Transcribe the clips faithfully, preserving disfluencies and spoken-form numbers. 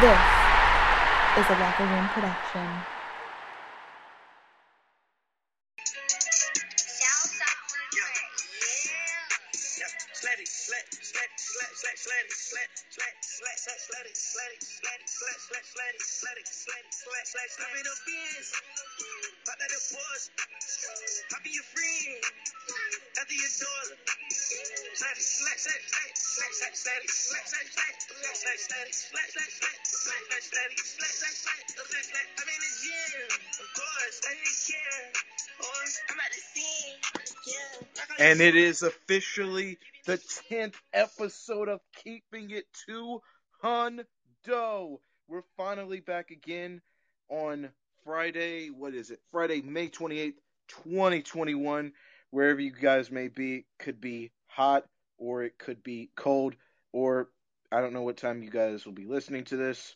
This is a Locker Room production. And it is officially the tenth episode of Keeping It two hundred. We're finally back again on Friday. What is it? Friday, May twenty-eighth, twenty twenty-one. Wherever you guys may be, it could be hot or it could be cold, or I don't know what time you guys will be listening to this.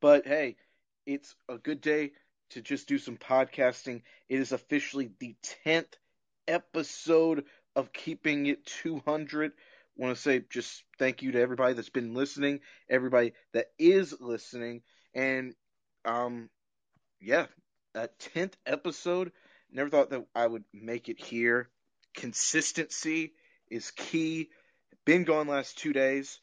But hey, it's a good day to just do some podcasting. It is officially the tenth episode of Keeping It two hundred. I want to say just thank you to everybody that's been listening, everybody that is listening, and um, yeah, a tenth episode. Never thought that I would make it here. Consistency is key. Been gone last two days,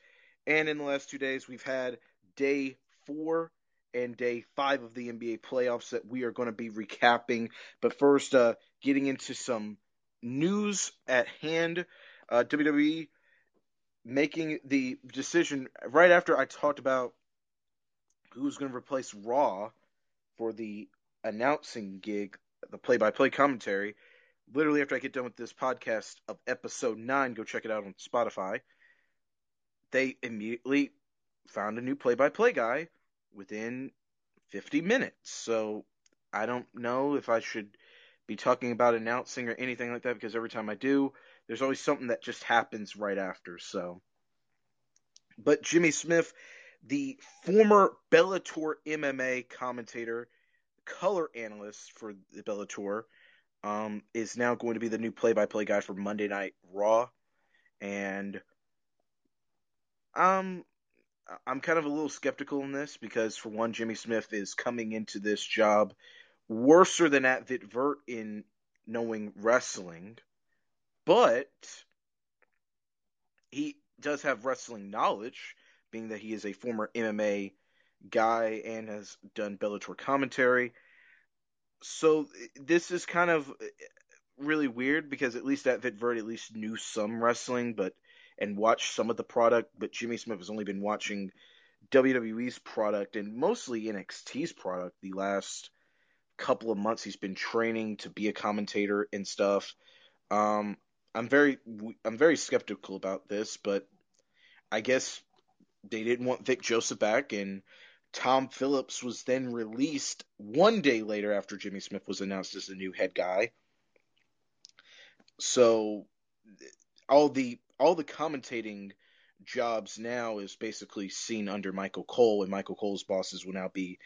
and in the last two days we've had day four and day five of the N B A playoffs that we are going to be recapping. But first, uh, getting into some news at hand. Uh, W W E making the decision right after I talked about who's going to replace Raw for the announcing gig, the play-by-play commentary. Literally after I get done with this podcast of episode nine, go check it out on Spotify. They immediately found a new play-by-play guy within fifty minutes. So I don't know if I should be talking about announcing or anything like that, because every time I do, there's always something that just happens right after. So, but Jimmy Smith, the former Bellator M M A commentator, color analyst for the Bellator, um, is now going to be the new play-by-play guy for Monday Night Raw. And um, I'm kind of a little skeptical in this because, for one, Jimmy Smith is coming into this job worser than at Vitvert in knowing wrestling, but he does have wrestling knowledge, being that he is a former M M A guy and has done Bellator commentary. So this is kind of really weird because at least at Vitvert at least knew some wrestling, but and watched some of the product, but Jimmy Smith has only been watching W W E's product and mostly N X T's product the last couple of months. He's been training to be a commentator and stuff. Um, I'm very, I'm very skeptical about this, but I guess they didn't want Vic Joseph back, and Tom Phillips was then released one day later after Jimmy Smith was announced as the new head guy. So all the all the commentating jobs now is basically seen under Michael Cole, and Michael Cole's bosses will now be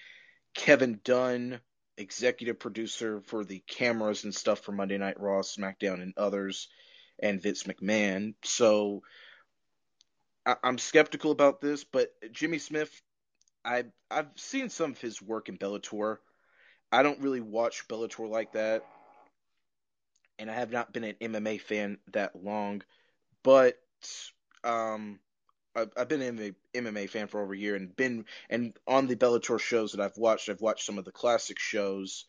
Kevin Dunn, executive producer for the cameras and stuff for Monday Night Raw, SmackDown, and others, and Vince McMahon. So I- I'm skeptical about this, but Jimmy Smith, I- I've seen some of his work in Bellator. I don't really watch Bellator like that, and I have not been an M M A fan that long, but um, I've, I've been an M M A fan for over a year, and been and on the Bellator shows that I've watched, I've watched some of the classic shows,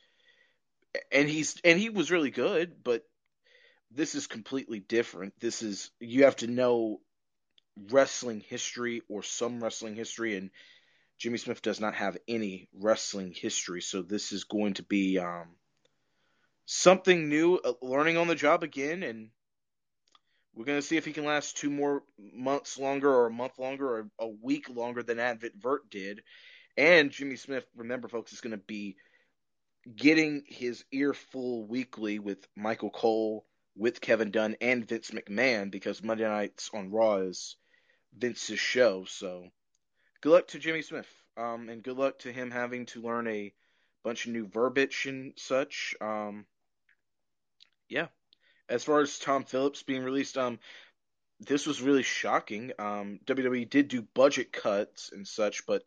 and he's and he was really good, but this is completely different. This is you have to know wrestling history or some wrestling history, and Jimmy Smith does not have any wrestling history, so this is going to be um, something new, uh, learning on the job again, and we're going to see if he can last two more months longer or a month longer or a week longer than Advent Vert did. And Jimmy Smith, remember, folks, is going to be getting his ear full weekly with Michael Cole, with Kevin Dunn, and Vince McMahon, because Monday Nights on Raw is Vince's show. So good luck to Jimmy Smith, um, and good luck to him having to learn a bunch of new verbiage and such. Um, yeah. As far as Tom Phillips being released, um, this was really shocking. Um, W W E did do budget cuts and such, but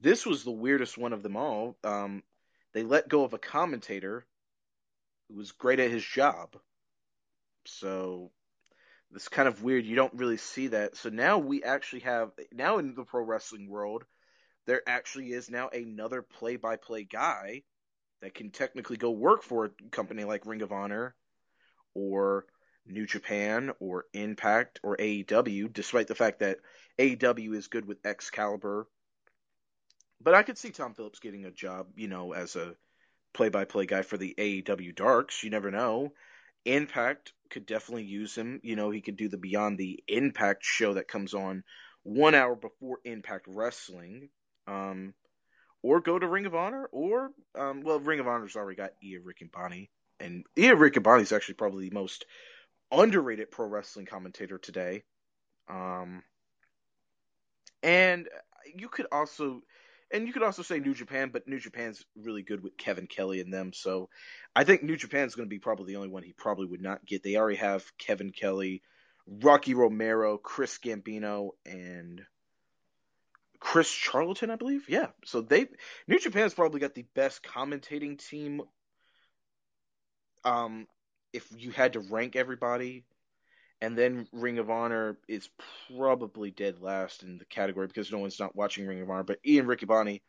this was the weirdest one of them all. Um, they let go of a commentator who was great at his job. So it's kind of weird. You don't really see that. So now we actually have, now in the pro wrestling world, there actually is now another play-by-play guy that can technically go work for a company like Ring of Honor or New Japan or Impact or A E W, despite the fact that A E W is good with Excalibur. But I could see Tom Phillips getting a job, you know, as a play-by-play guy for the A E W Darks. You never know. Impact could definitely use him. You know, he could do the Beyond the Impact show that comes on one hour before Impact Wrestling. Um, or go to Ring of Honor, or, um, well, Ring of Honor's already got Ian Riccaboni. And Ian Riccaboni is actually probably the most underrated pro wrestling commentator today. Um, and you could also... And you could also say New Japan, but New Japan's really good with Kevin Kelly and them. So I think New Japan's going to be probably the only one he probably would not get. They already have Kevin Kelly, Rocky Romero, Chris Gambino, and Chris Charlton, I believe. Yeah. So they New Japan's probably got the best commentating team. Um, if you had to rank everybody. And then Ring of Honor is probably dead last in the category because no one's not watching Ring of Honor. But Ian Riccaboni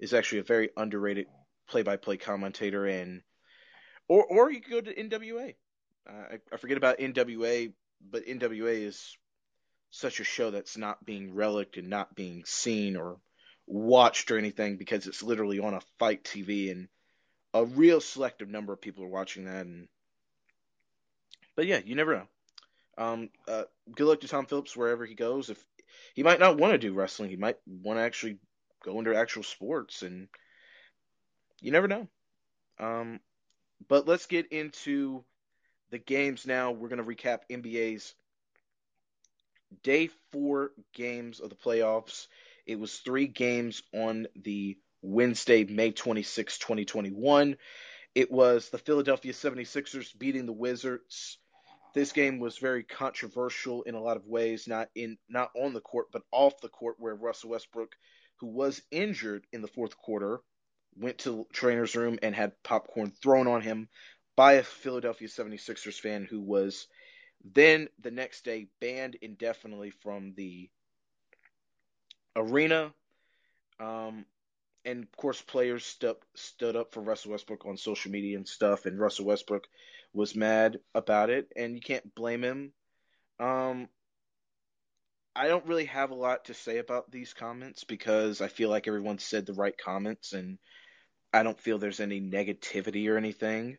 is actually a very underrated play-by-play commentator. And or or you could go to N W A. Uh, I, I forget about N W A, but N W A is such a show that's not being relicked and not being seen or watched or anything because it's literally on a Fight T V. And a real selective number of people are watching that. And But yeah, you never know. Um, uh, good luck to Tom Phillips wherever he goes. If he might not want to do wrestling, he might want to actually go into actual sports, and you never know. Um, but let's get into the games now. We're going to recap N B A's day four games of the playoffs. It was three games on the Wednesday, May twenty-sixth, twenty twenty-one. It was the Philadelphia seventy-sixers beating the Wizards. This game was very controversial in a lot of ways, not in not on the court, but off the court, where Russell Westbrook, who was injured in the fourth quarter, went to the trainer's room and had popcorn thrown on him by a Philadelphia seventy-sixers fan who was then the next day banned indefinitely from the arena. Um, and, of course, players stu- stood up for Russell Westbrook on social media and stuff, and Russell Westbrook was mad about it, and you can't blame him. Um, I don't really have a lot to say about these comments because I feel like everyone said the right comments, and I don't feel there's any negativity or anything.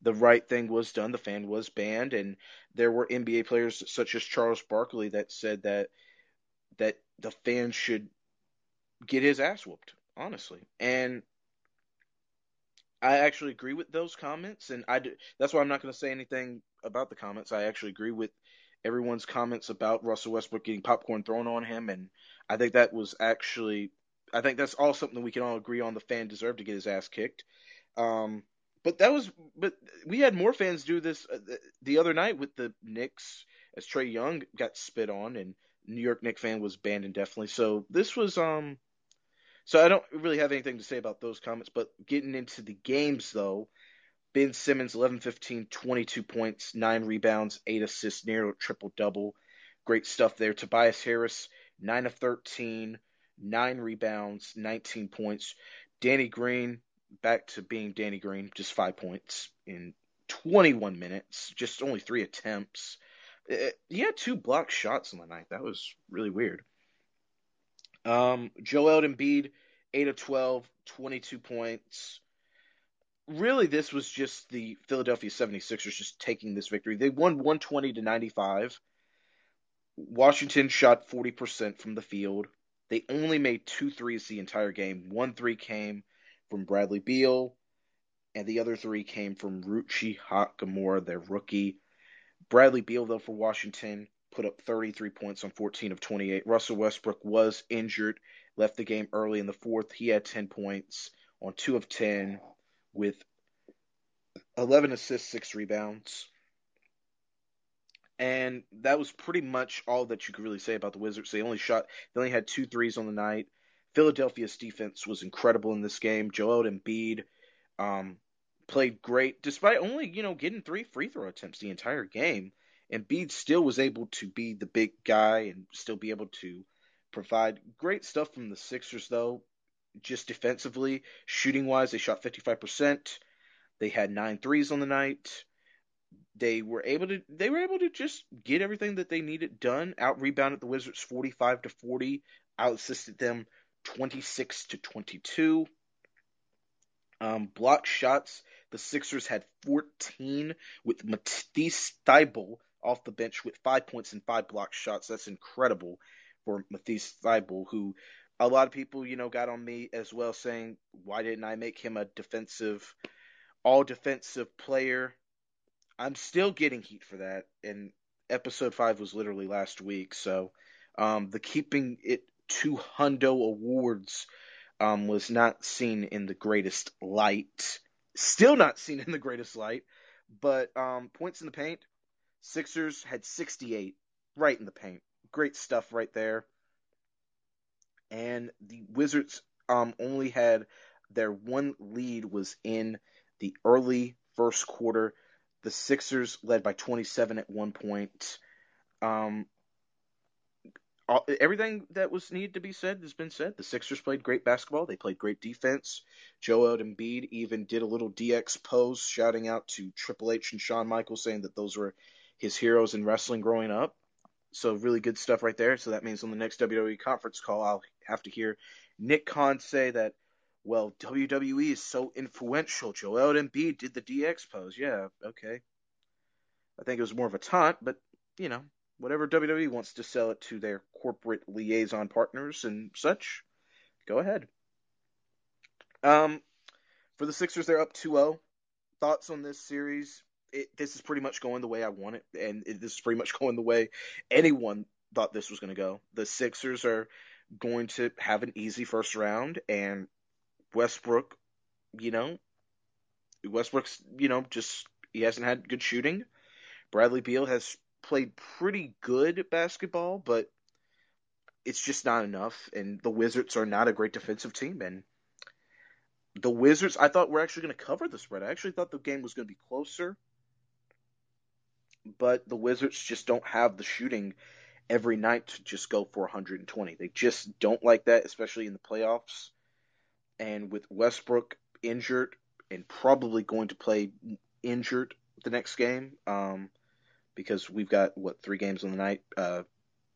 The right thing was done. The fan was banned, and there were N B A players such as Charles Barkley that said that that the fan should get his ass whooped, honestly. And I actually agree with those comments, and I do, that's why I'm not going to say anything about the comments. I actually agree with everyone's comments about Russell Westbrook getting popcorn thrown on him, and I think that was actually – I think that's all something that we can all agree on. The fan deserved to get his ass kicked. Um, but that was – but we had more fans do this the other night with the Knicks as Trae Young got spit on, and New York Knicks fan was banned indefinitely. So this was – um. So I don't really have anything to say about those comments, but getting into the games, though, Ben Simmons, eleven fifteen, twenty-two points, nine rebounds, eight assists, near a triple-double. Great stuff there. Tobias Harris, nine of thirteen, nine rebounds, nineteen points. Danny Green, back to being Danny Green, just five points in twenty-one minutes, just only three attempts. He had two blocked shots on the night. That was really weird. Um, Joel Embiid, eight of twelve, twenty-two points. Really, this was just the Philadelphia seventy-sixers just taking this victory. They won one twenty to ninety-five. Washington shot forty percent from the field. They only made two threes the entire game. One three came from Bradley Beal, and the other three came from Ruchi Hachimura, their rookie. Bradley Beal, though, for Washington, put up thirty-three points on fourteen of twenty-eight. Russell Westbrook was injured, left the game early in the fourth. He had ten points on two of ten with eleven assists, six rebounds. And that was pretty much all that you could really say about the Wizards. They only shot, they only had two threes on the night. Philadelphia's defense was incredible in this game. Joel Embiid um, played great, despite only, you know, getting three free throw attempts the entire game. Embiid still was able to be the big guy and still be able to provide great stuff from the Sixers, though. Just defensively, shooting-wise, they shot fifty-five percent. They had nine threes on the night. They were able to they were able to just get everything that they needed done. Out rebounded the Wizards forty-five to forty, out assisted them twenty-six to twenty-two. Um, block shots, the Sixers had fourteen, with Matisse Thybulle off the bench with five points and five block shots. That's incredible for Matisse Thybulle, who a lot of people, you know, got on me as well, saying, why didn't I make him a defensive, all defensive player? I'm still getting heat for that, and episode five was literally last week. So um, the Keeping It two hundred awards um, was not seen in the greatest light. Still not seen in the greatest light, but um, points in the paint, Sixers had sixty-eight right in the paint. Great stuff right there. And the Wizards um, only had their one lead was in the early first quarter. The Sixers led by twenty-seven at one point. Um, all, everything that was needed to be said has been said. The Sixers played great basketball. They played great defense. Joel Embiid even did a little D X pose, shouting out to Triple H and Shawn Michaels, saying that those were his heroes in wrestling growing up. So really good stuff right there. So that means on the next W W E conference call, I'll have to hear Nick Khan say that, well, W W E is so influential. Joel Embiid did the D X pose. Yeah, okay. I think it was more of a taunt, but, you know, whatever W W E wants to sell it to their corporate liaison partners and such, go ahead. Um, for the Sixers, they're up two oh. Thoughts on this series? It, this is pretty much going the way I want it, and it, this is pretty much going the way anyone thought this was going to go. The Sixers are going to have an easy first round, and Westbrook, you know, Westbrook's, you know, just he hasn't had good shooting. Bradley Beal has played pretty good basketball, but it's just not enough, and the Wizards are not a great defensive team, and the Wizards, I thought were actually going to cover the spread. I actually thought the game was going to be closer, but the Wizards just don't have the shooting every night to just go for one hundred twenty. They just don't like that, especially in the playoffs. And with Westbrook injured and probably going to play injured the next game, um, because we've got, what, three games on the night, uh,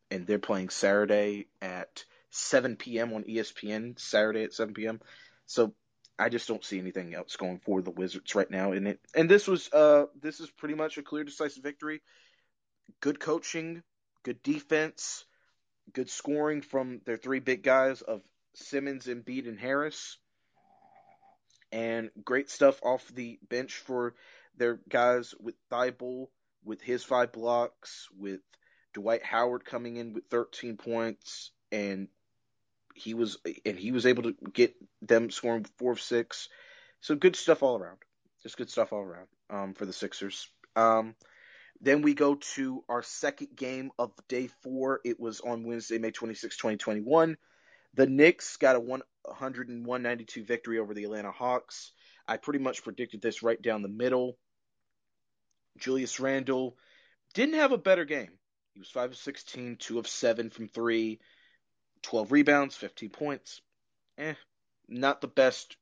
and they're playing Saturday at seven p.m. on E S P N, Saturday at seven p.m. So I just don't see anything else going for the Wizards right now. And it, and this was uh this is pretty much a clear, decisive victory. Good coaching, good defense, good scoring from their three big guys of Simmons, Embiid, and Harris, and great stuff off the bench for their guys with Thybulle, with his five blocks, with Dwight Howard coming in with thirteen points, and he was and he was able to get them scoring four of six. So good stuff all around. Just good stuff all around um, for the Sixers. Um, then we go to our second game of day four. It was on Wednesday, May twenty-sixth, twenty twenty-one. The Knicks got a one oh one to ninety-two victory over the Atlanta Hawks. I pretty much predicted this right down the middle. Julius Randle didn't have a better game. He was five of sixteen, two of seven from three, twelve rebounds, fifteen points. Eh, not the best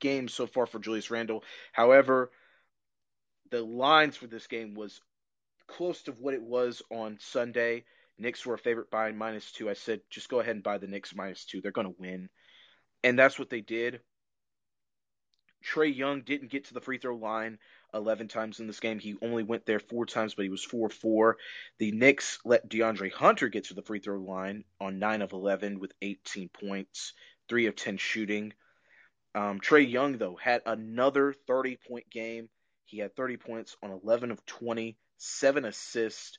game so far for Julius Randle. However, the lines for this game was close to what it was on Sunday. Knicks were a favorite by minus two. I said, just go ahead and buy the Knicks minus two. They're going to win. And that's what they did. Trae Young didn't get to the free throw line eleven times in this game. He only went there four times, but he was four of four. The Knicks let DeAndre Hunter get to the free throw line on nine of eleven with eighteen points, three of ten shooting. Um, Trae Young, though, had another thirty-point game. He had thirty points on eleven of twenty, seven assists,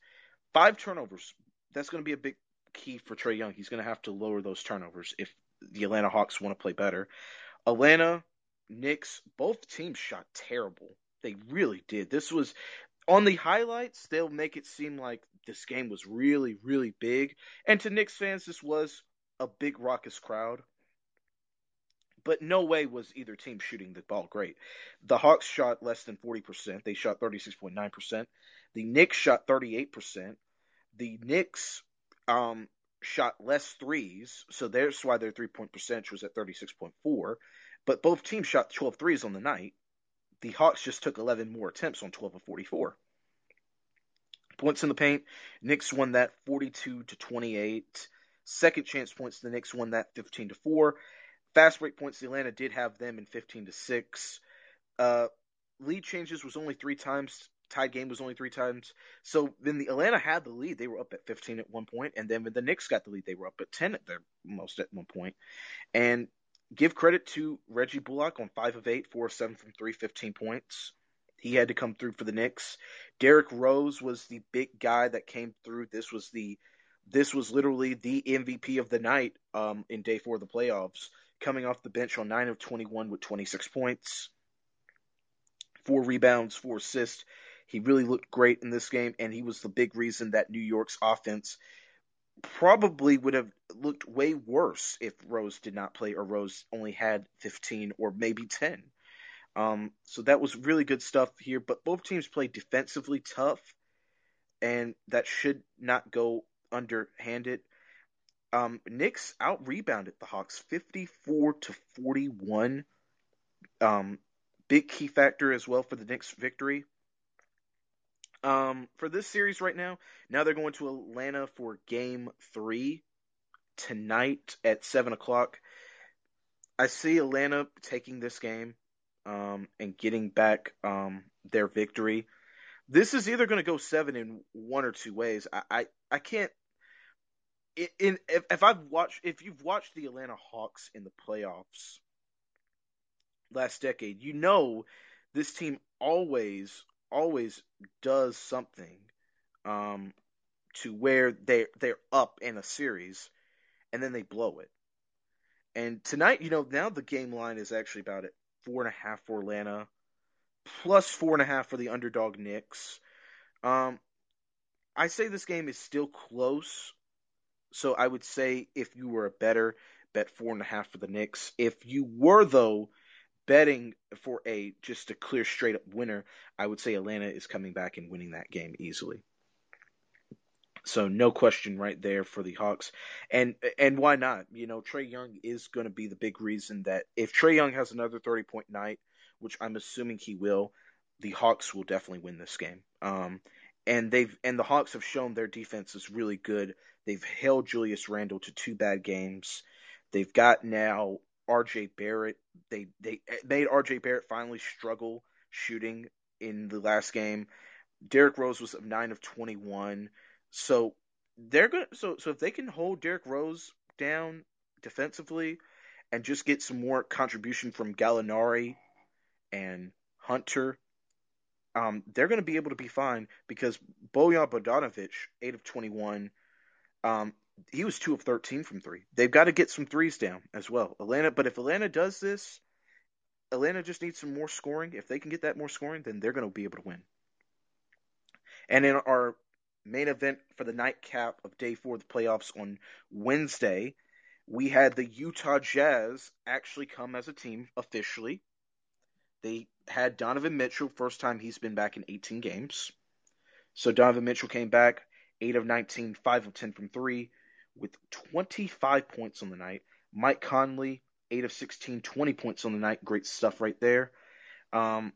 five turnovers. That's going to be a big key for Trae Young. He's going to have to lower those turnovers if the Atlanta Hawks want to play better. Atlanta, Knicks, both teams shot terrible. They really did. This was on the highlights, they'll make it seem like this game was really, really big. And to Knicks fans, this was a big, raucous crowd. But no way was either team shooting the ball great. The Hawks shot less than forty percent. They shot thirty-six point nine percent. The Knicks shot thirty-eight percent. The Knicks um, shot less threes, so that's why their three-point percentage was at thirty-six point four. But both teams shot twelve threes on the night. The Hawks just took eleven more attempts on twelve of forty-four. Points in the paint, Knicks won that forty-two to twenty-eight. Second chance points, the Knicks won that fifteen to four. Fast break points, Atlanta did have them in fifteen to six. Uh, lead changes was only three times. Tied game was only three times. So then the Atlanta had the lead. They were up at fifteen at one point. And then when the Knicks got the lead, they were up at ten at their most at one point. And give credit to Reggie Bullock on five of eight, four of seven from three, fifteen points. He had to come through for the Knicks. Derrick Rose was the big guy that came through. This was the this was literally the M V P of the night um, in day four of the playoffs, coming off the bench on nine of twenty-one with twenty-six points, four rebounds, four assists. He really looked great in this game, and he was the big reason that New York's offense probably would have looked way worse if Rose did not play or Rose only had fifteen or maybe ten. Um, so that was really good stuff here, but both teams played defensively tough, and that should not go underhanded. Um, Knicks out-rebounded the Hawks fifty-four to forty-one. Um, big key factor as well for the Knicks' victory. Um, for this series right now, now they're going to Atlanta for game three tonight at seven o'clock. I see Atlanta taking this game um, and getting back um, their victory. This is either going to go seven in one or two ways. I, I, I can't – in if, if I've watched – if you've watched the Atlanta Hawks in the playoffs last decade, you know this team always – always does something um, to where they're, they're up in a series, and then they blow it. And tonight, you know, now the game line is actually about at four and a half for Atlanta, plus four and a half for the underdog Knicks. Um, I say this game is still close, so I would say if you were a better, bet four and a half for the Knicks. If you were, though, betting for a just a clear straight up winner, I would say Atlanta is coming back and winning that game easily. So no question right there for the Hawks, and and why not? You know, Trae Young is going to be the big reason that if Trae Young has another thirty point night, which I'm assuming he will, the Hawks will definitely win this game. Um, and they've and the Hawks have shown their defense is really good. They've held Julius Randle to two bad games. They've got now R J Barrett, they they made R J Barrett finally struggle shooting in the last game. Derrick Rose was nine of twenty-one. So they're going so so if they can hold Derrick Rose down defensively and just get some more contribution from Gallinari and Hunter, um, they're going to be able to be fine, because Bojan Bogdanovic, eight of twenty-one, um he was two of thirteen from three. They've got to get some threes down as well, Atlanta. But if Atlanta does this, Atlanta just needs some more scoring. If they can get that more scoring, then they're going to be able to win. And in our main event for the nightcap of day four of the playoffs on Wednesday, we had the Utah Jazz actually come as a team officially. They had Donovan Mitchell, first time he's been back in eighteen games. So Donovan Mitchell came back, eight of nineteen, five of ten from three, with twenty-five points on the night. Mike Conley, eight of sixteen, twenty points on the night. Great stuff right there. Um,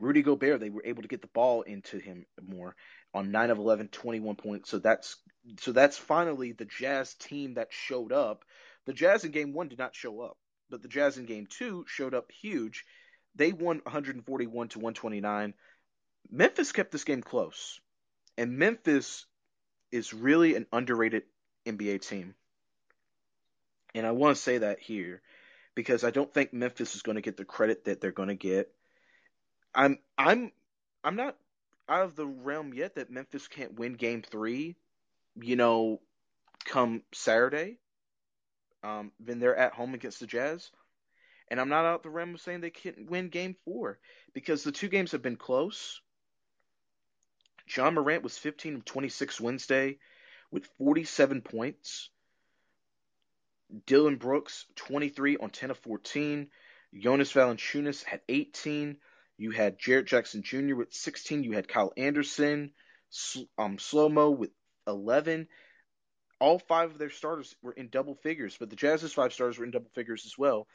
Rudy Gobert, they were able to get the ball into him more on nine of eleven, twenty-one points. So that's so that's finally the Jazz team that showed up. The Jazz in game one did not show up, but the Jazz in game two showed up huge. They won one forty-one to one twenty-nine. Memphis kept this game close, and Memphis is really an underrated N B A team. And I want to say that here because I don't think Memphis is going to get the credit that they're going to get. I'm I'm I'm not out of the realm yet that Memphis can't win game three, you know, come Saturday. Um, then they're at home against the Jazz. And I'm not out of the realm of saying they can't win game four, because the two games have been close. John Morant was fifteen of twenty-six Wednesday with forty-seven points. Dylan Brooks, twenty-three on ten of fourteen. Jonas Valanciunas had eighteen. You had Jarrett Jackson Junior with sixteen. You had Kyle Anderson, um, Slow-Mo with eleven. All five of their starters were in double figures, but the Jazz's five starters were in double figures as well.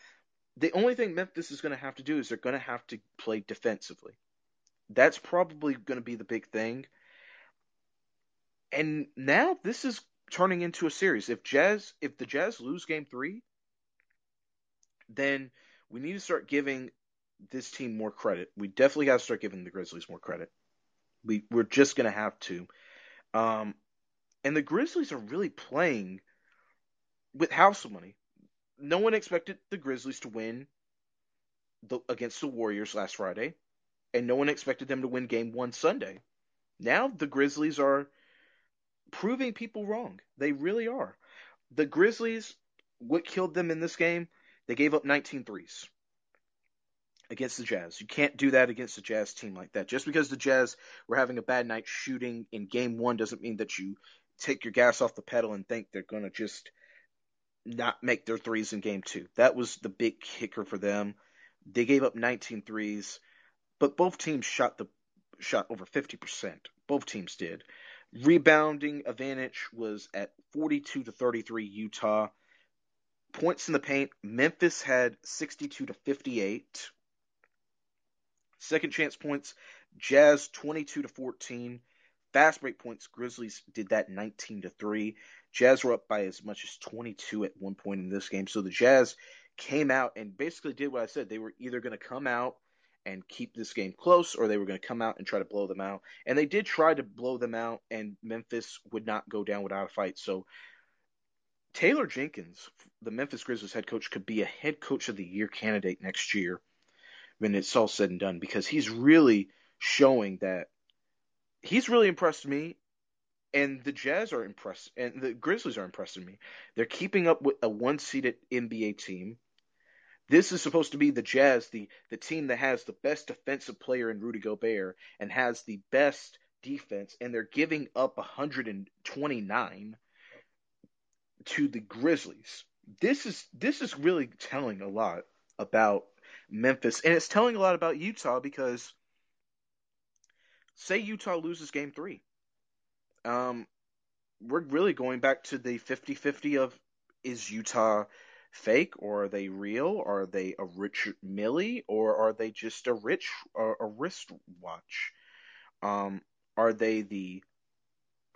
The only thing Memphis is going to have to do is they're going to have to play defensively. That's probably going to be the big thing. And now this is turning into a series. If Jazz, if the Jazz lose Game three, then we need to start giving this team more credit. We definitely got to start giving the Grizzlies more credit. We, we're just going to have to. Um, and the Grizzlies are really playing with house money. No one expected the Grizzlies to win the, against the Warriors last Friday, and no one expected them to win Game one Sunday. Now the Grizzlies are proving people wrong. They really are. The Grizzlies, what killed them in this game, they gave up nineteen threes against the Jazz. You can't do that against a Jazz team like that. Just because the Jazz were having a bad night shooting in Game one doesn't mean that you take your gas off the pedal and think they're going to just not make their threes in Game two. That was the big kicker for them. They gave up nineteen threes, but both teams shot the shot over fifty percent. Both teams did. Rebounding advantage was at forty-two to thirty-three Utah. Points in the paint, Memphis had sixty-two to fifty-eight. Second chance points, Jazz twenty-two to fourteen. Fast break points, Grizzlies did that nineteen to three. Jazz were up by as much as twenty-two at one point in this game. So the Jazz came out and basically did what I said. They were either going to come out and keep this game close, or they were going to come out and try to blow them out. And they did try to blow them out, and Memphis would not go down without a fight. So Taylor Jenkins, the Memphis Grizzlies head coach, could be a head coach of the year candidate next year when it's all said and done, because he's really showing that he's really impressed me. And the Jazz are impressed, and the Grizzlies are impressing me. They're keeping up with a one-seeded N B A team. This is supposed to be the Jazz, the, the team that has the best defensive player in Rudy Gobert and has the best defense, and they're giving up one hundred twenty-nine to the Grizzlies. This is this is really telling a lot about Memphis, and it's telling a lot about Utah, because say Utah loses Game three. Um, we're really going back to the fifty-fifty of, is Utah fake, or are they real? Are they a Richard Millie, or are they just a rich or a wristwatch? Um, are they the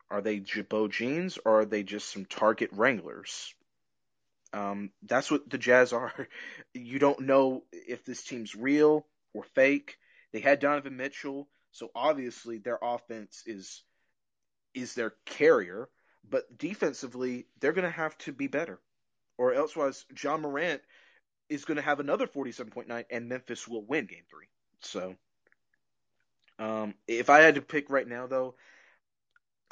are they Jabot jeans, or are they just some Target Wranglers? Um, that's what the Jazz are. You don't know if this team's real or fake. They had Donovan Mitchell, so obviously their offense is. is their carrier, but defensively, they're going to have to be better. Or elsewise, John Morant is going to have another forty-seven point night, and Memphis will win Game three. So, um, if I had to pick right now, though,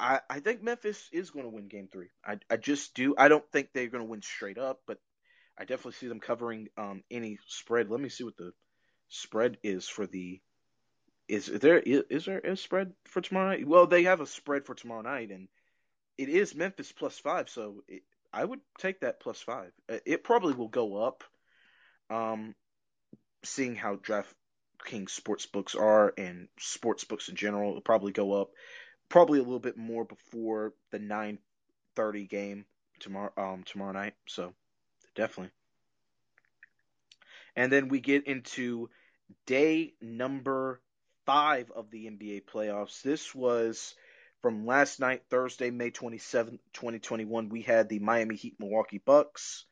I, I think Memphis is going to win Game three. I, I just do. I don't think they're going to win straight up, but I definitely see them covering um, any spread. Let me see what the spread is for the Is there is there a spread for tomorrow night? Well, they have a spread for tomorrow night, and it is Memphis plus five, so it, I would take that plus five. It probably will go up, um, seeing how DraftKings sports books are and sports books in general. It'll probably go up, probably a little bit more before the nine thirty game tomorrow um tomorrow night. So definitely, and then we get into day number five of the N B A playoffs. This was from last night, Thursday, May twenty-seventh, twenty twenty-one. We had the Miami Heat, Milwaukee Bucks.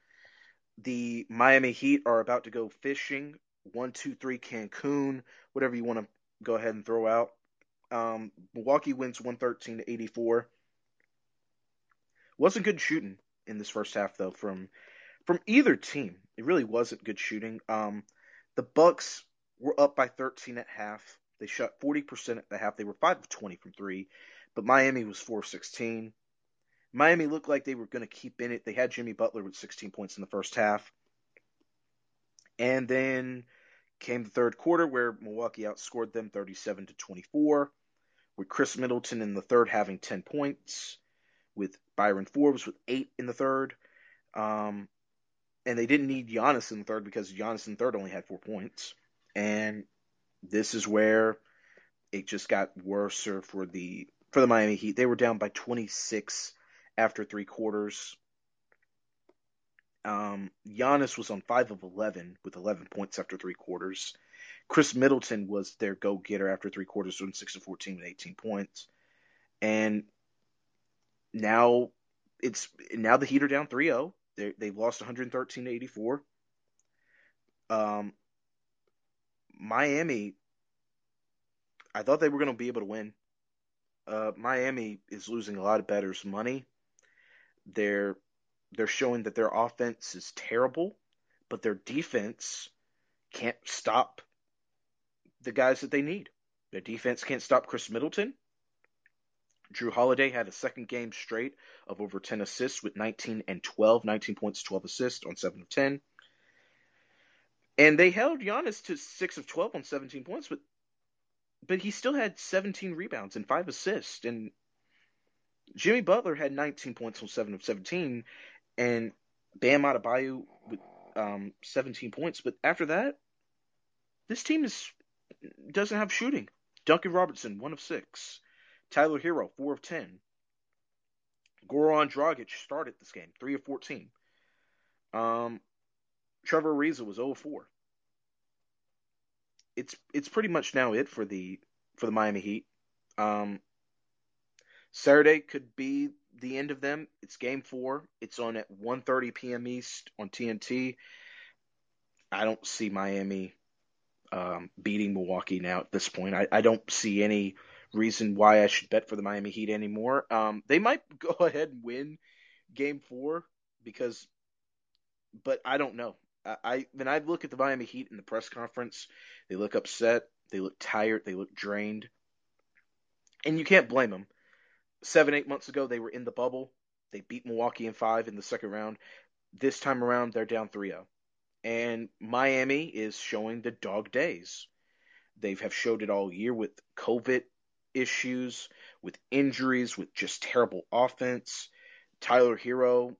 The Miami Heat are about to go fishing. One, two, three, Cancun, whatever you want to go ahead and throw out. Um, Milwaukee wins one thirteen to eighty-four. Wasn't good shooting in this first half, though, from from either team. It really wasn't good shooting. Um, the Bucks were up by thirteen at half. They shot forty percent at the half. They were five of twenty from three, but Miami was four of sixteen. Miami looked like they were going to keep in it. They had Jimmy Butler with sixteen points in the first half. And then came the third quarter, where Milwaukee outscored them thirty-seven to twenty-four. with Khris Middleton in the third having ten points, with Byron Forbes with eight in the third. Um, and they didn't need Giannis in the third because Giannis in the third only had four points. And this is where it just got worse for the for the Miami Heat. They were down by twenty-six after three quarters. Um, Giannis was on five of eleven with eleven points after three quarters. Khris Middleton was their go-getter after three quarters, doing six of fourteen with eighteen points. And now it's now the Heat are down three oh. They, they've lost one thirteen to eighty-four. Um, Miami, I thought they were going to be able to win. Uh, Miami is losing a lot of bettors' money. They're They're showing that their offense is terrible, but their defense can't stop the guys that they need. Their defense can't stop Khris Middleton. Drew Holiday had a second game straight of over ten assists with nineteen and twelve, nineteen points, twelve assists on seven of ten. And they held Giannis to six of twelve on seventeen points, but, but he still had seventeen rebounds and five assists. And Jimmy Butler had nineteen points on seven of seventeen. And Bam Adebayo with um, seventeen points. But after that, this team is doesn't have shooting. Duncan Robertson, one of six. Tyler Hero, four of ten. Goran Dragic started this game, three of fourteen. Um, Trevor Ariza was zero of four. It's it's pretty much now it for the for the Miami Heat. Um, Saturday could be the end of them. It's game four. It's on at one thirty p.m. East on T N T. I don't see Miami um, beating Milwaukee now at this point. I, I don't see any reason why I should bet for the Miami Heat anymore. Um, they might go ahead and win game four because, but I don't know. I, I when I look at the Miami Heat in the press conference, they look upset. They look tired. They look drained. And you can't blame them. Seven, eight months ago, they were in the bubble. They beat Milwaukee in five in the second round. This time around, they're down three oh. And Miami is showing the dog days. They have showed it all year with COVID issues, with injuries, with just terrible offense. Tyler Hero,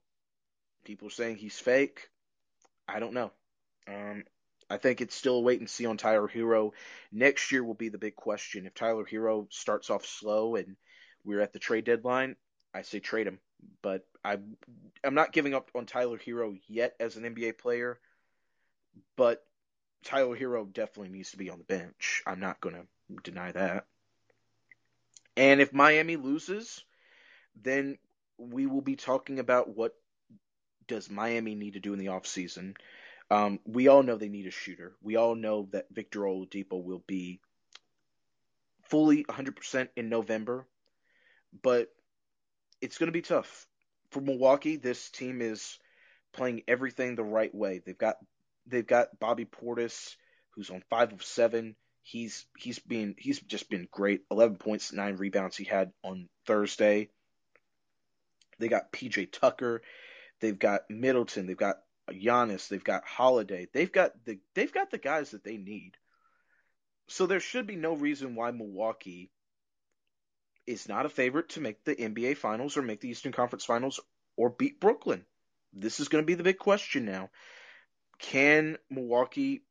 people are saying he's fake. I don't know. Um, I think it's still a wait and see on Tyler Hero. Next year will be the big question. If Tyler Hero starts off slow and we're at the trade deadline, I say trade him. But I, I'm not giving up on Tyler Hero yet as an N B A player. But Tyler Hero definitely needs to be on the bench. I'm not going to deny that. And if Miami loses, then we will be talking about what does Miami need to do in the offseason. Um, we all know they need a shooter. We all know that Victor Oladipo will be fully one hundred percent in November. But it's going to be tough. For Milwaukee, this team is playing everything the right way. They've got they've got Bobby Portis, who's on five of seven. He's he's been he's just been great. Eleven points, nine rebounds he had on Thursday. They got P J Tucker. They've got Middleton. They've got Giannis. They've got Holiday. They've got the they've got the guys that they need. So there should be no reason why Milwaukee is not a favorite to make the N B A Finals or make the Eastern Conference Finals or beat Brooklyn. This is going to be the big question now. Can Milwaukee,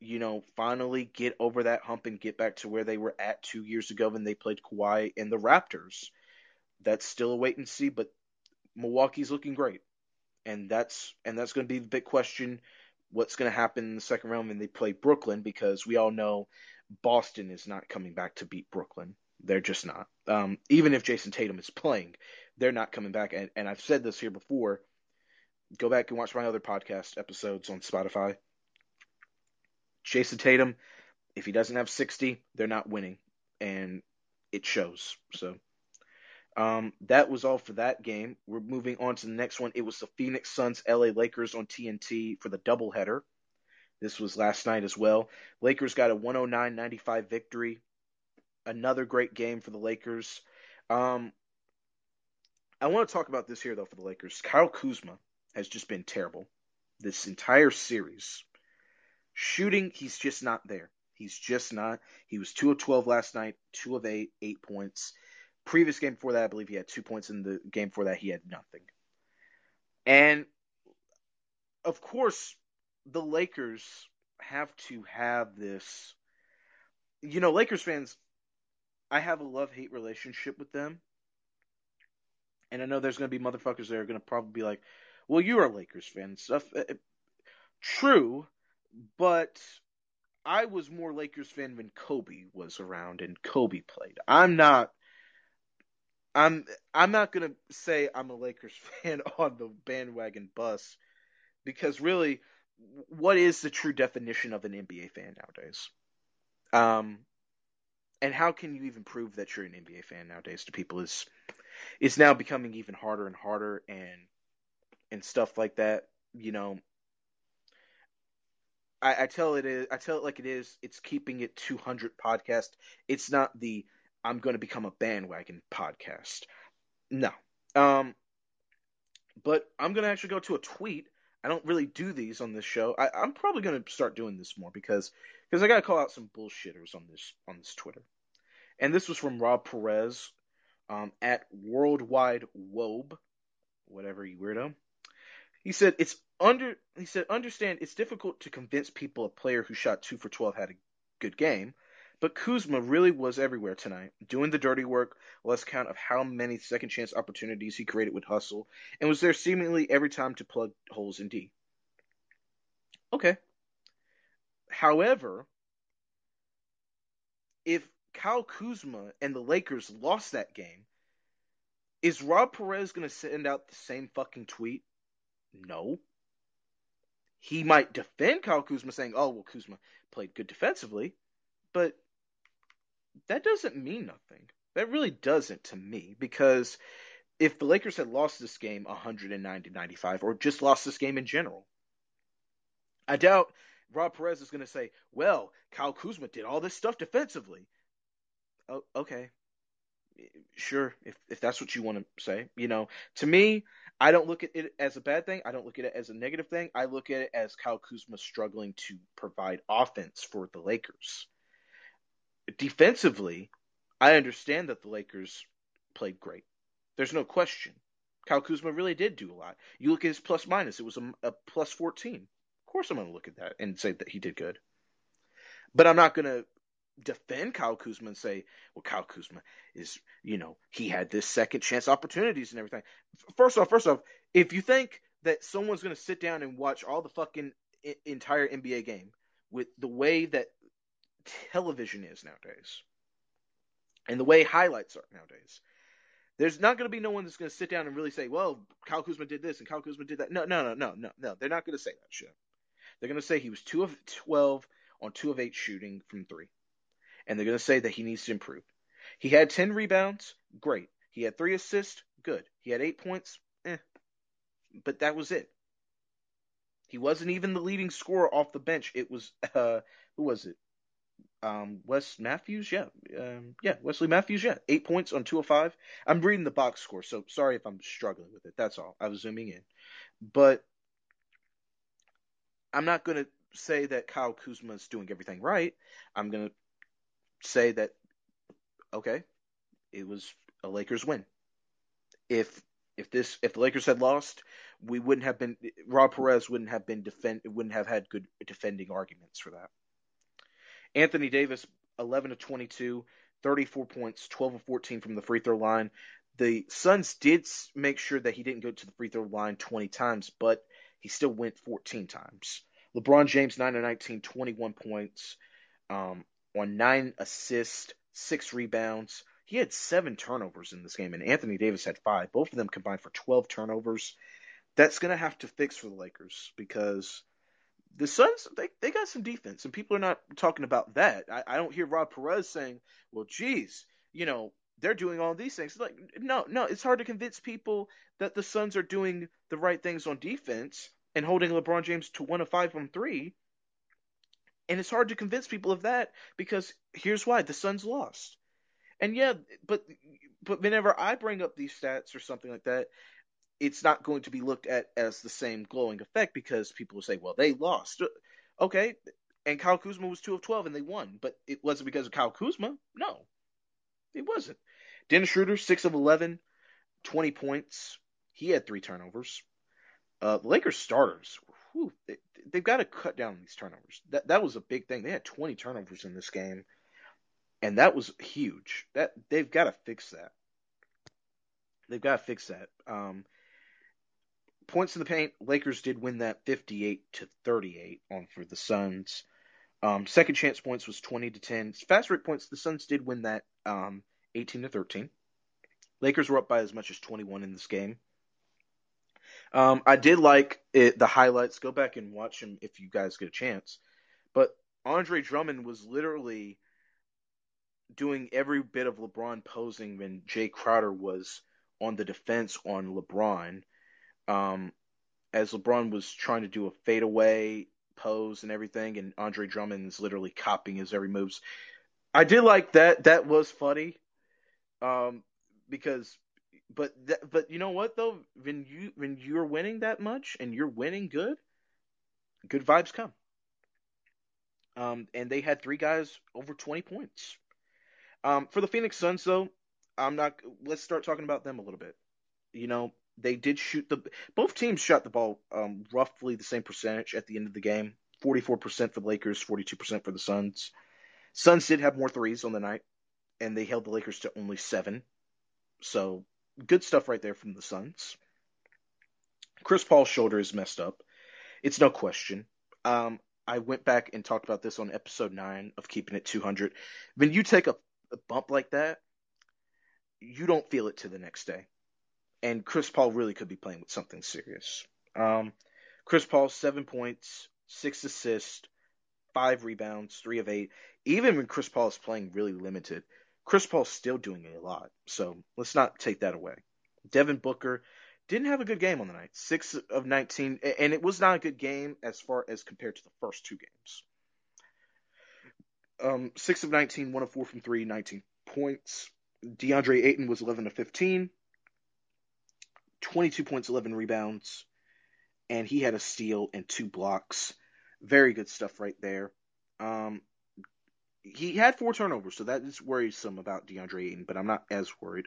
you know, finally get over that hump and get back to where they were at two years ago when they played Kawhi and the Raptors? That's still a wait and see, but Milwaukee's looking great. And that's and that's going to be the big question, what's going to happen in the second round when they play Brooklyn, because we all know Boston is not coming back to beat Brooklyn. They're just not. Um, even if Jason Tatum is playing, they're not coming back. And, and I've said this here before. Go back and watch my other podcast episodes on Spotify. Jason Tatum, if he doesn't have sixty, they're not winning. And it shows. So um, that was all for that game. We're moving on to the next one. It was the Phoenix Suns, L A Lakers on T N T for the doubleheader. This was last night as well. Lakers got a one oh nine ninety-five victory. Another great game for the Lakers. Um, I want to talk about this here, though, for the Lakers. Kyle Kuzma has just been terrible this entire series. Shooting, he's just not there. He's just not. He was two of twelve last night, two of eight, eight points. Previous game before that, I believe he had two points. In the game before that, he had nothing. And, of course, the Lakers have to have this. You know, Lakers fans, I have a love-hate relationship with them. And I know there's going to be motherfuckers that are going to probably be like, well, you're a Lakers fan and stuff. True, but I was more Lakers fan when Kobe was around and Kobe played. I'm not I'm I'm not going to say I'm a Lakers fan on the bandwagon bus, because really, what is the true definition of an N B A fan nowadays? Um, and how can you even prove that you're an N B A fan nowadays to people is is now becoming even harder and harder and and stuff like that. You know, I, I tell it is I tell it like it is. It's Keeping It two hundred podcast. It's not the I'm going to become a bandwagon podcast. No. Um, but I'm going to actually go to a tweet. I don't really do these on this show. I, I'm probably going to start doing this more because because I got to call out some bullshitters on this on this Twitter. And this was from Rob Perez um, at Worldwide Wobe, whatever, you weirdo. He said it's under. He said understand it's difficult to convince people a player who shot two for twelve had a good game. But Kuzma really was everywhere tonight, doing the dirty work, less count of how many second-chance opportunities he created with hustle, and was there seemingly every time to plug holes in D. Okay. However, if Kyle Kuzma and the Lakers lost that game, is Rob Perez going to send out the same fucking tweet? No. He might defend Kyle Kuzma saying, oh, well, Kuzma played good defensively, but that doesn't mean nothing. That really doesn't to me, because if the Lakers had lost this game one hundred nine to ninety-five, or just lost this game in general, I doubt Rob Perez is going to say, well, Kyle Kuzma did all this stuff defensively. Oh, okay. Sure, if if that's what you want to say. You know, to me, I don't look at it as a bad thing. I don't look at it as a negative thing. I look at it as Kyle Kuzma struggling to provide offense for the Lakers. Defensively, I understand that the Lakers played great. There's no question. Kyle Kuzma really did do a lot. You look at his plus minus, it was a, a plus fourteen. Of course I'm going to look at that and say that he did good. But I'm not going to defend Kyle Kuzma and say, well, Kyle Kuzma is, you know, he had this second chance opportunities and everything. First off, first off, if you think that someone's going to sit down and watch all the fucking entire N B A game with the way that television is nowadays and the way highlights are nowadays, there's not going to be no one that's going to sit down and really say, well, Kyle Kuzma did this and Kyle Kuzma did that. No, no, no, no, no, no. They're not going to say that shit. They're going to say he was two of twelve on two of eight shooting from three. And they're going to say that he needs to improve. He had ten rebounds. Great. He had three assists. Good. He had eight points. Eh. But that was it. He wasn't even the leading scorer off the bench. It was, uh, who was it? Um, Wes Matthews, yeah, um, yeah, Wesley Matthews, yeah, eight points on two of five. I'm reading the box score, so sorry if I'm struggling with it. That's all. I was zooming in, but I'm not going to say that Kyle Kuzma is doing everything right. I'm going to say that okay, it was a Lakers win. If if this if the Lakers had lost, we wouldn't have been Rob Perez wouldn't have been defend wouldn't have had good defending arguments for that. Anthony Davis, eleven of twenty-two, thirty-four points, twelve of fourteen from the free throw line. The Suns did make sure that he didn't go to the free throw line twenty times, but he still went fourteen times. LeBron James, nine of nineteen, twenty-one points, um, on nine assists, six rebounds. He had seven turnovers in this game, and Anthony Davis had five. Both of them combined for twelve turnovers. That's going to have to fix for the Lakers, because the Suns, they, they got some defense, and people are not talking about that. I, I don't hear Rob Perez saying, well, geez, you know, they're doing all these things. It's like, no, no, it's hard to convince people that the Suns are doing the right things on defense and holding LeBron James to one of five on three. And it's hard to convince people of that because here's why. The Suns lost. And yeah, but but whenever I bring up these stats or something like that, it's not going to be looked at as the same glowing effect because people will say, well, they lost. Okay, And Kyle Kuzma was two of twelve, and they won. But it wasn't because of Kyle Kuzma. No, it wasn't. Dennis Schroeder, six of eleven, twenty points. He had three turnovers. Uh, the Lakers starters, whew, they, they've got to cut down these turnovers. That that was a big thing. They had twenty turnovers in this game, and that was huge. That they've got to fix that. They've got to fix that. Um, points in the paint, Lakers did win that fifty-eight to thirty-eight on for the Suns. Um, second chance points was twenty to ten. Fast break points, the Suns did win that um, eighteen to thirteen. Lakers were up by as much as twenty-one in this game. Um, I did like it, the highlights. Go back and watch them if you guys get a chance. But Andre Drummond was literally doing every bit of LeBron posing when Jay Crowder was on the defense on LeBron. Um, as LeBron was trying to do a fadeaway pose and everything, and Andre Drummond is literally copying his every moves. I did like that. That was funny. Um, because... But th- but you know what though, when you when you're winning that much and you're winning good, good vibes come. Um, and they had three guys over twenty points. Um, for the Phoenix Suns though, I'm not. Let's start talking about them a little bit. You know, they did shoot the both teams shot the ball um, roughly the same percentage at the end of the game. forty-four percent for the Lakers, forty-two percent for the Suns. Suns did have more threes on the night, and they held the Lakers to only seven. So. Good stuff right there from the Suns. Chris Paul's shoulder is messed up. It's no question. Um, I went back and talked about this on episode nine of Keeping It two hundred. When you take a, a bump like that, you don't feel it to the next day. And Chris Paul really could be playing with something serious. Um, Chris Paul, seven points, six assists, five rebounds, three of eight. Even when Chris Paul is playing really limited, Chris Paul's still doing it a lot, so let's not take that away. Devin Booker didn't have a good game on the night, six of nineteen, and it was not a good game as far as compared to the first two games. Um, six of nineteen, one of four from three, nineteen points. DeAndre Ayton was eleven of fifteen, twenty-two points, eleven rebounds, and he had a steal and two blocks. Very good stuff right there. Um, He had four turnovers, so that is worrisome about DeAndre Ayton, but I'm not as worried.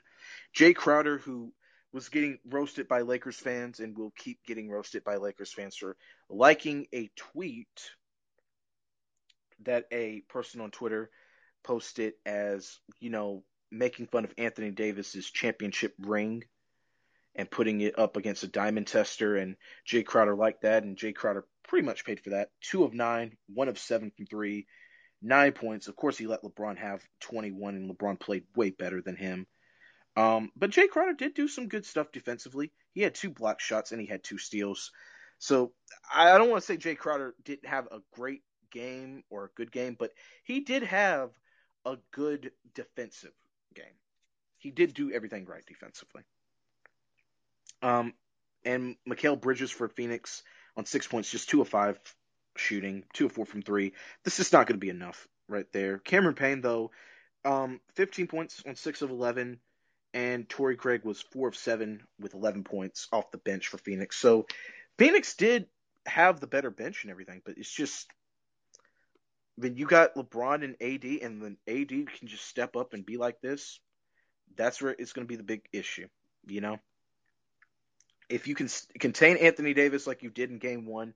Jay Crowder, who was getting roasted by Lakers fans and will keep getting roasted by Lakers fans for liking a tweet that a person on Twitter posted as, you know, making fun of Anthony Davis's championship ring and putting it up against a diamond tester, and Jay Crowder liked that, and Jay Crowder pretty much paid for that. Two of nine, one of seven from three. Nine points. Of course, he let LeBron have twenty-one, and LeBron played way better than him. Um, but Jay Crowder did do some good stuff defensively. He had two block shots, and he had two steals. So I don't want to say Jay Crowder didn't have a great game or a good game, but he did have a good defensive game. He did do everything right defensively. Um, and Mikal Bridges for Phoenix on six points, just two of five. Shooting, two of four from three. This is not going to be enough right there. Cameron Payne, though, um, fifteen points on six of eleven, and Torrey Craig was four of seven with eleven points off the bench for Phoenix. So Phoenix did have the better bench and everything, but it's just when you got LeBron and A D, and then A D can just step up and be like this, that's where it's going to be the big issue, you know? If you can contain Anthony Davis like you did in game one,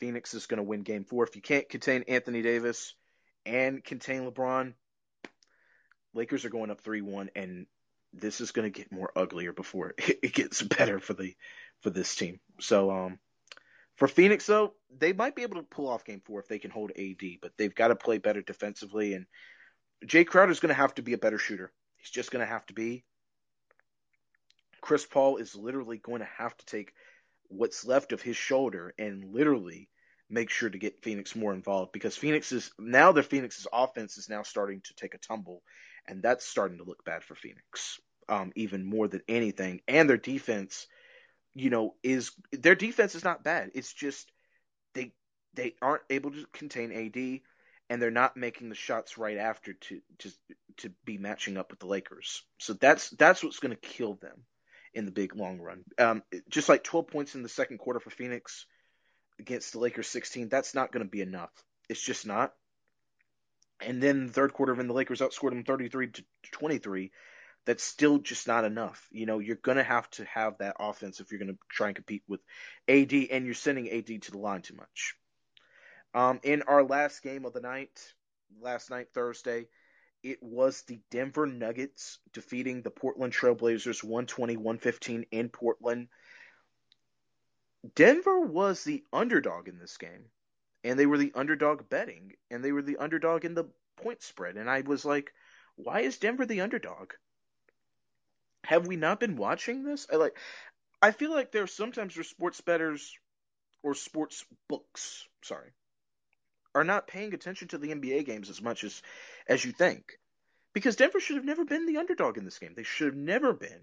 Phoenix is going to win game four. If you can't contain Anthony Davis and contain LeBron, Lakers are going up three one, and this is going to get more uglier before it gets better for the for this team. So um, for Phoenix, though, they might be able to pull off game four if they can hold A D, but they've got to play better defensively, and Jay Crowder is going to have to be a better shooter. He's just going to have to be. Chris Paul is literally going to have to take what's left of his shoulder and literally make sure to get Phoenix more involved, because Phoenix is now their Phoenix's offense is now starting to take a tumble, and that's starting to look bad for Phoenix um, even more than anything. And their defense, you know, is their defense is not bad. It's just they they aren't able to contain A D, and they're not making the shots right after to to to be matching up with the Lakers. So that's that's what's going to kill them in the big long run. Um, just like twelve points in the second quarter for Phoenix against the Lakers sixteen, that's not going to be enough. It's just not. And then the third quarter, when the Lakers outscored them thirty-three to twenty-three, that's still just not enough. You know, you're going to have to have that offense if you're going to try and compete with A D, and you're sending A D to the line too much. Um, in our last game of the night, last night, Thursday, it was the Denver Nuggets defeating the Portland Trailblazers one twenty to one fifteen in Portland. Denver was the underdog in this game, and they were the underdog betting, and they were the underdog in the point spread. And I was like, why is Denver the underdog? Have we not been watching this? I like. I feel like there sometimes there's sports bettors or sports books, sorry, are not paying attention to the N B A games as much as, as you think. Because Denver should have never been the underdog in this game. They should have never been.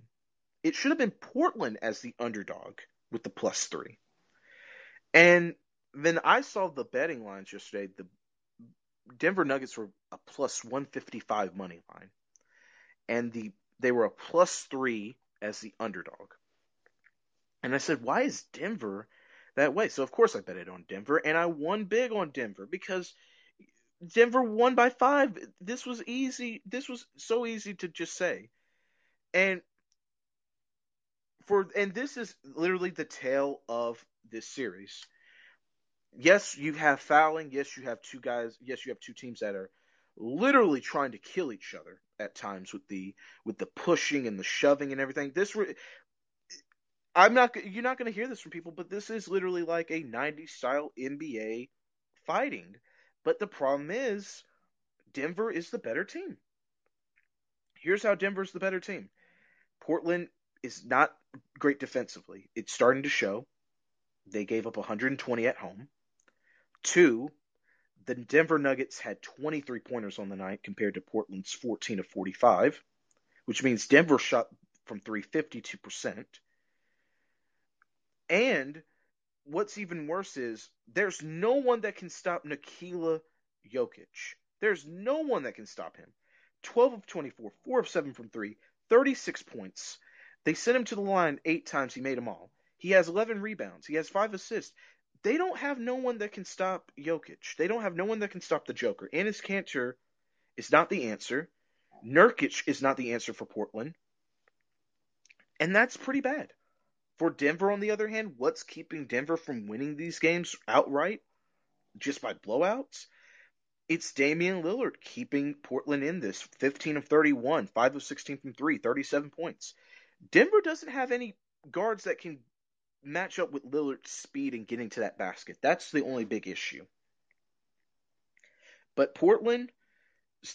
It should have been Portland as the underdog with the plus three. And then I saw the betting lines yesterday. The Denver Nuggets were a plus one fifty-five money line. And the they were a plus three as the underdog. And I said, why is Denver that way? So, of course, I bet it on Denver, and I won big on Denver because Denver won by five. This was easy. This was so easy to just say. And for and this is literally the tale of this series. Yes, you have fouling. Yes, you have two guys. Yes, you have two teams that are literally trying to kill each other at times with the with the pushing and the shoving and everything. This re- I'm not. You're not going to hear this from people, but this is literally like a nineties style N B A fighting. But the problem is, Denver is the better team. Here's how Denver's the better team. Portland is not great defensively. It's starting to show. They gave up one hundred twenty at home. Two, the Denver Nuggets had twenty-three pointers on the night compared to Portland's fourteen of forty-five, which means Denver shot from three fifty-two percent. And what's even worse is there's no one that can stop Nikola Jokic. There's no one that can stop him. twelve of twenty-four, four of seven from three, thirty-six points. They sent him to the line eight times. He made them all. He has eleven rebounds. He has five assists. They don't have no one that can stop Jokic. They don't have no one that can stop the Joker. Enes Kanter is not the answer. Nurkic is not the answer for Portland. And that's pretty bad. For Denver, on the other hand, what's keeping Denver from winning these games outright just by blowouts? It's Damian Lillard keeping Portland in this. fifteen of thirty-one, five of sixteen from three, thirty-seven points. Denver doesn't have any guards that can match up with Lillard's speed and getting to that basket. That's the only big issue. But Portland's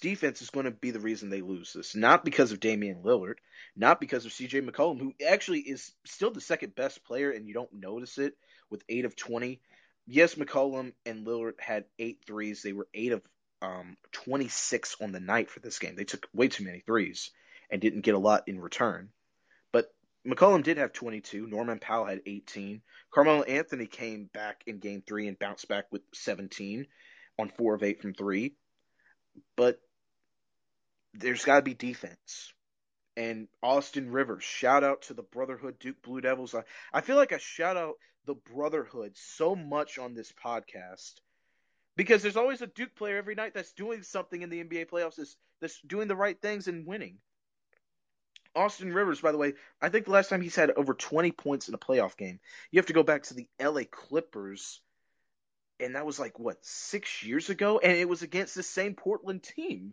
defense is going to be the reason they lose this. Not because of Damian Lillard, not because of C J McCollum, who actually is still the second best player and you don't notice it with eight of twenty. Yes, McCollum and Lillard had eight threes. They were eight of twenty-six on the night for this game. They took way too many threes and didn't get a lot in return. But McCollum did have twenty-two. Norman Powell had eighteen. Carmelo Anthony came back in game three and bounced back with seventeen on four of eight from three. But there's got to be defense. And Austin Rivers, shout out to the Brotherhood Duke Blue Devils. I, I feel like I shout out the Brotherhood so much on this podcast because there's always a Duke player every night that's doing something in the N B A playoffs, that's, that's doing the right things and winning. Austin Rivers, by the way, I think the last time he's had over twenty points in a playoff game, you have to go back to the L A Clippers, and that was like, what, six years ago? And it was against the same Portland team.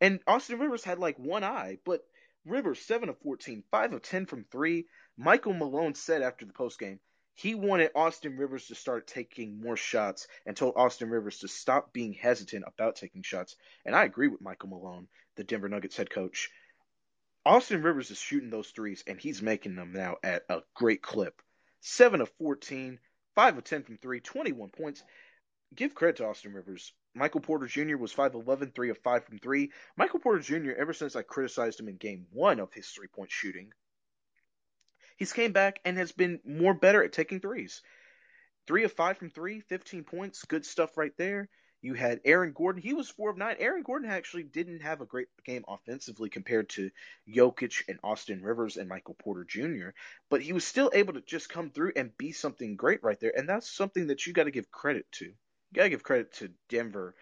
And Austin Rivers had like one eye, but Rivers, seven of fourteen, five of ten from three. Michael Malone said after the postgame, he wanted Austin Rivers to start taking more shots and told Austin Rivers to stop being hesitant about taking shots. And I agree with Michael Malone, the Denver Nuggets head coach. Austin Rivers is shooting those threes, and he's making them now at a great clip. seven of fourteen, five of ten from three, twenty-one points. Give credit to Austin Rivers. Michael Porter Junior was five of eleven, three of five from three. Michael Porter Junior, ever since I criticized him in game one of his three-point shooting, he's came back and has been more better at taking threes. three of five from three, fifteen points, good stuff right there. You had Aaron Gordon. He was four of nine. Aaron Gordon actually didn't have a great game offensively compared to Jokic and Austin Rivers and Michael Porter Junior, but he was still able to just come through and be something great right there, and that's something that you got to give credit to. you gotta give credit to Denver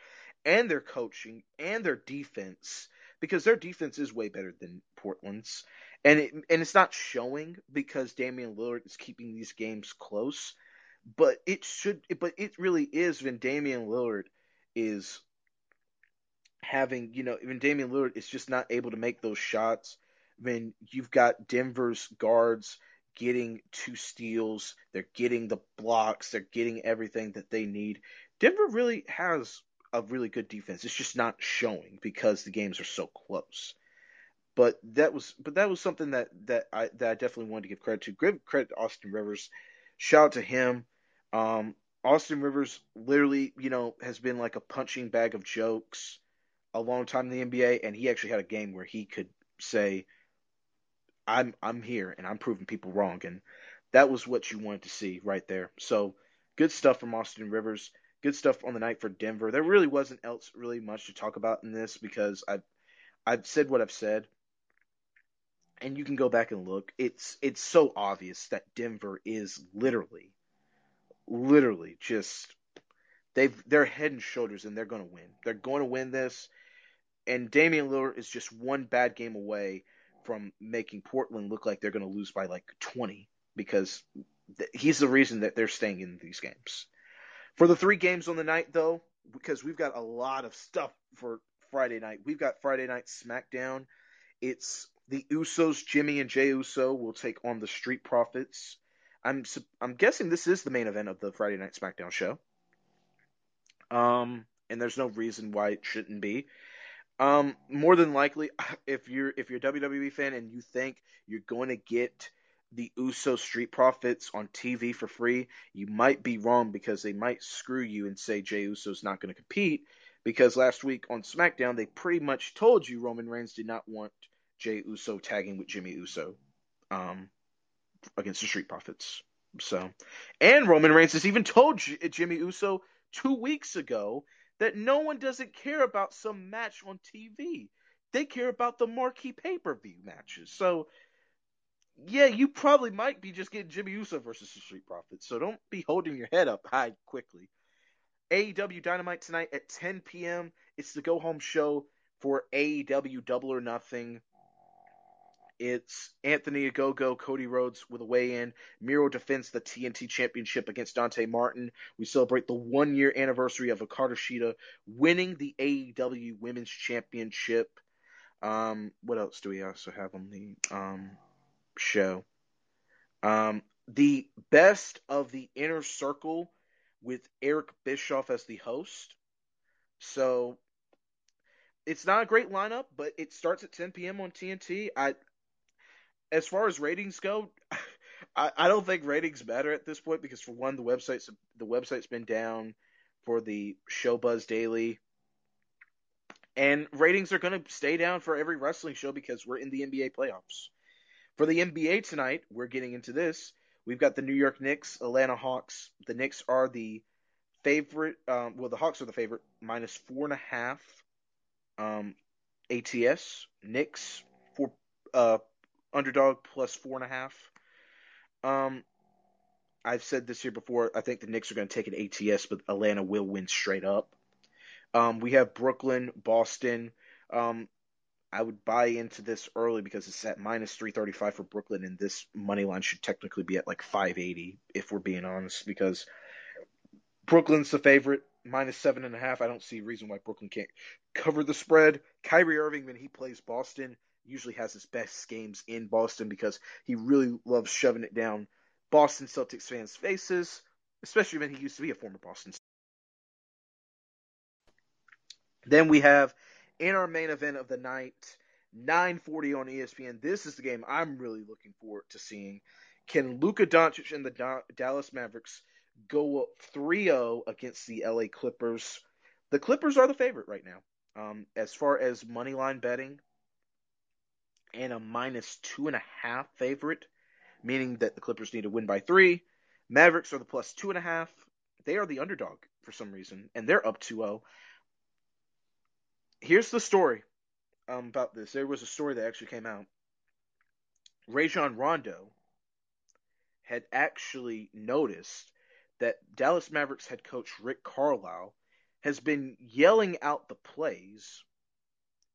and their coaching and their defense, because their defense is way better than Portland's. And it, and it's not showing because Damian Lillard is keeping these games close. But it should. But it really is when Damian Lillard is having, you know, when Damian Lillard is just not able to make those shots. When you've got Denver's guards getting two steals, they're getting the blocks, they're getting everything that they need. Denver really has a really good defense. It's just not showing because the games are so close. But that was, but that was something that, that I that I definitely wanted to give credit to. Give credit to Austin Rivers. Shout out to him. Um, Austin Rivers literally, you know, has been like a punching bag of jokes a long time in the N B A, and he actually had a game where he could say, I'm I'm here, and I'm proving people wrong. And that was what you wanted to see right there. So good stuff from Austin Rivers. Good stuff on the night for Denver. There really wasn't else really much to talk about in this because I've, I've said what I've said. And you can go back and look. It's it's so obvious that Denver is literally, literally just they've they're head and shoulders, and they're going to win. They're going to win this. And Damian Lillard is just one bad game away from making Portland look like they're going to lose by like twenty, because th- he's the reason that they're staying in these games. For the three games on the night, though, because we've got a lot of stuff for Friday night. We've got Friday night SmackDown. It's the Usos, Jimmy and Jey Uso, will take on the Street Profits. I'm su- I'm guessing this is the main event of the Friday night SmackDown show. Um, and there's no reason why it shouldn't be. Um, more than likely, if you're if you're a W W E fan and you think you're going to get the Uso Street Profits on T V for free, you might be wrong, because they might screw you and say Jey Uso's not going to compete, because last week on SmackDown they pretty much told you Roman Reigns did not want Jey Uso tagging with Jimmy Uso um, against the Street Profits. So, and Roman Reigns has even told J- Jimmy Uso two weeks ago that no one doesn't care about some match on T V. They care about the marquee pay-per-view matches. So, yeah, you probably might be just getting Jimmy Uso versus the Street Profits. So don't be holding your head up high quickly. A E W Dynamite tonight at ten p.m. It's the go-home show for A E W Double or Nothing. It's Anthony Ogogo, Cody Rhodes with a weigh-in. Miro defends the T N T Championship against Dante Martin. We celebrate the one-year anniversary of Hikaru Shida winning the A E W Women's Championship. Um, what else do we also have on the um, show? Um, the Best of the Inner Circle with Eric Bischoff as the host. So it's not a great lineup, but it starts at ten p.m. on T N T. I... As far as ratings go, I, I don't think ratings matter at this point, because for one, the website's the website's been down for the Show Buzz Daily, and ratings are going to stay down for every wrestling show because we're in the N B A playoffs. For the N B A tonight, we're getting into this. We've got the New York Knicks, Atlanta Hawks. The Knicks are the favorite. Um, well, the Hawks are the favorite, minus four and a half. Um, A T S Knicks for uh. Underdog plus four and a half. Um, I've said this here before. I think the Knicks are going to take an A T S, but Atlanta will win straight up. Um, we have Brooklyn, Boston. Um, I would buy into this early because it's at minus three thirty-five for Brooklyn, and this money line should technically be at like five eighty if we're being honest, because Brooklyn's the favorite, minus seven and a half. I don't see a reason why Brooklyn can't cover the spread. Kyrie Irving, when he plays Boston, usually has his best games in Boston because he really loves shoving it down Boston Celtics fans' faces, especially when he used to be a former Boston Celtics. Then we have, in our main event of the night, nine forty on E S P N. This is the game I'm really looking forward to seeing. Can Luka Doncic and the Do- Dallas Mavericks go up three oh against the L A Clippers? The Clippers are the favorite right now. Um, as far as money line betting, and a minus two and a half favorite, meaning that the Clippers need to win by three. Mavericks are the plus two and a half. They are the underdog for some reason, and they're up two oh. Here's the story um, about this. There was a story that actually came out. Rajon Rondo had actually noticed that Dallas Mavericks head coach Rick Carlisle has been yelling out the plays,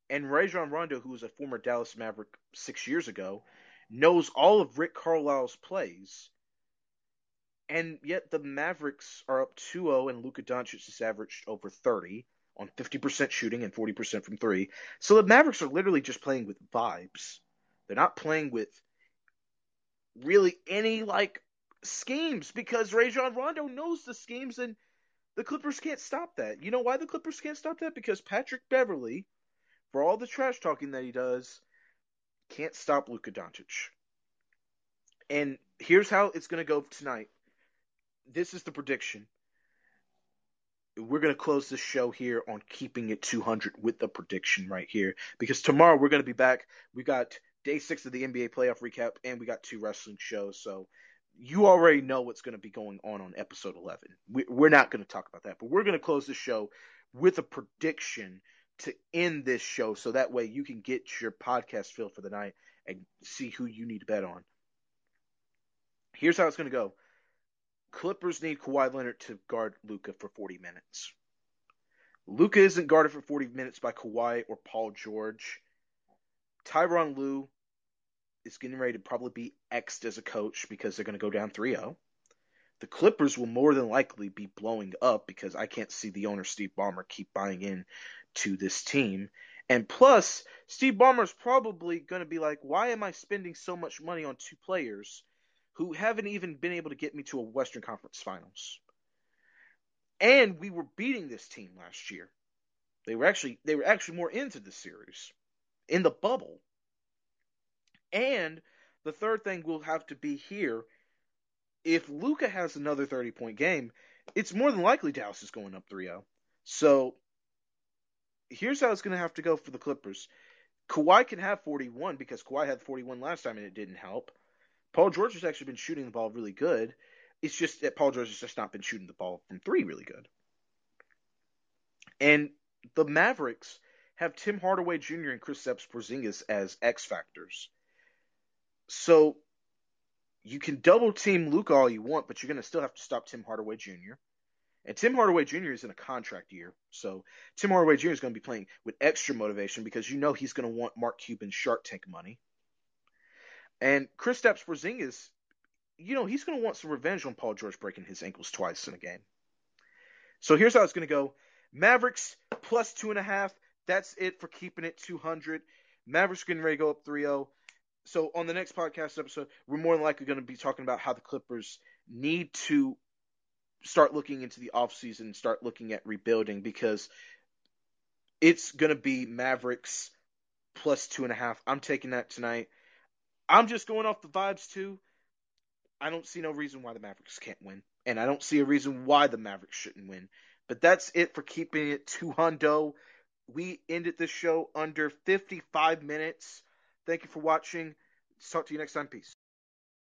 and Rajon Rondo, who was a former Dallas Maverick six years ago, knows all of Rick Carlisle's plays, and yet the Mavericks are up two oh, and Luka Doncic has averaged over thirty on fifty percent shooting and forty percent from three. So the Mavericks are literally just playing with vibes. They're not playing with really any, like, schemes, because Rajon Rondo knows the schemes, and the Clippers can't stop that. You know why the Clippers can't stop that? Because Patrick Beverley, for all the trash talking that he does, can't stop Luka Doncic. And here's how it's going to go tonight. This is the prediction. We're going to close this show here on Keeping It two hundred with the prediction right here, because tomorrow we're going to be back. We got day six of the N B A playoff recap, and we got two wrestling shows. So you already know what's going to be going on on episode eleven. We, we're not going to talk about that, but we're going to close this show with a prediction to end this show, so that way you can get your podcast filled for the night and see who you need to bet on. Here's how it's going to go. Clippers need Kawhi Leonard to guard Luka for forty minutes. Luka isn't guarded for forty minutes by Kawhi or Paul George. Tyronn Lue is getting ready to probably be X'd as a coach because they're going to go down three oh. The Clippers will more than likely be blowing up, because I can't see the owner, Steve Ballmer, keep buying in to this team. And plus, Steve Ballmer's probably going to be like, why am I spending so much money on two players who haven't even been able to get me to a Western Conference Finals? And we were beating this team last year. They were actually they were actually more into the series, in the bubble. And the third thing will have to be here, if Luka has another thirty-point game, it's more than likely Dallas is going up three oh. So here's how it's going to have to go for the Clippers. Kawhi can have forty-one, because Kawhi had forty-one last time and it didn't help. Paul George has actually been shooting the ball really good. It's just that Paul George has just not been shooting the ball from three really good. And the Mavericks have Tim Hardaway Junior and Kristaps Porzingis as X factors. So you can double-team Luka all you want, but you're going to still have to stop Tim Hardaway Junior And Tim Hardaway Junior is in a contract year, so Tim Hardaway Junior is going to be playing with extra motivation, because you know he's going to want Mark Cuban's Shark Tank money. And Kristaps Porzingis, you know, he's going to want some revenge on Paul George breaking his ankles twice in a game. So here's how it's going to go. Mavericks plus two and a half. That's it for Keeping It two hundred. Mavericks getting ready to go up three oh. So on the next podcast episode, we're more than likely going to be talking about how the Clippers need to start looking into the offseason and start looking at rebuilding, because it's going to be Mavericks plus two and a half. I'm taking that tonight. I'm just going off the vibes, too. I don't see no reason why the Mavericks can't win, and I don't see a reason why the Mavericks shouldn't win. But that's it for Keeping It two hundred. We ended this show under fifty-five minutes. Thank you for watching. Talk to you next time. Peace.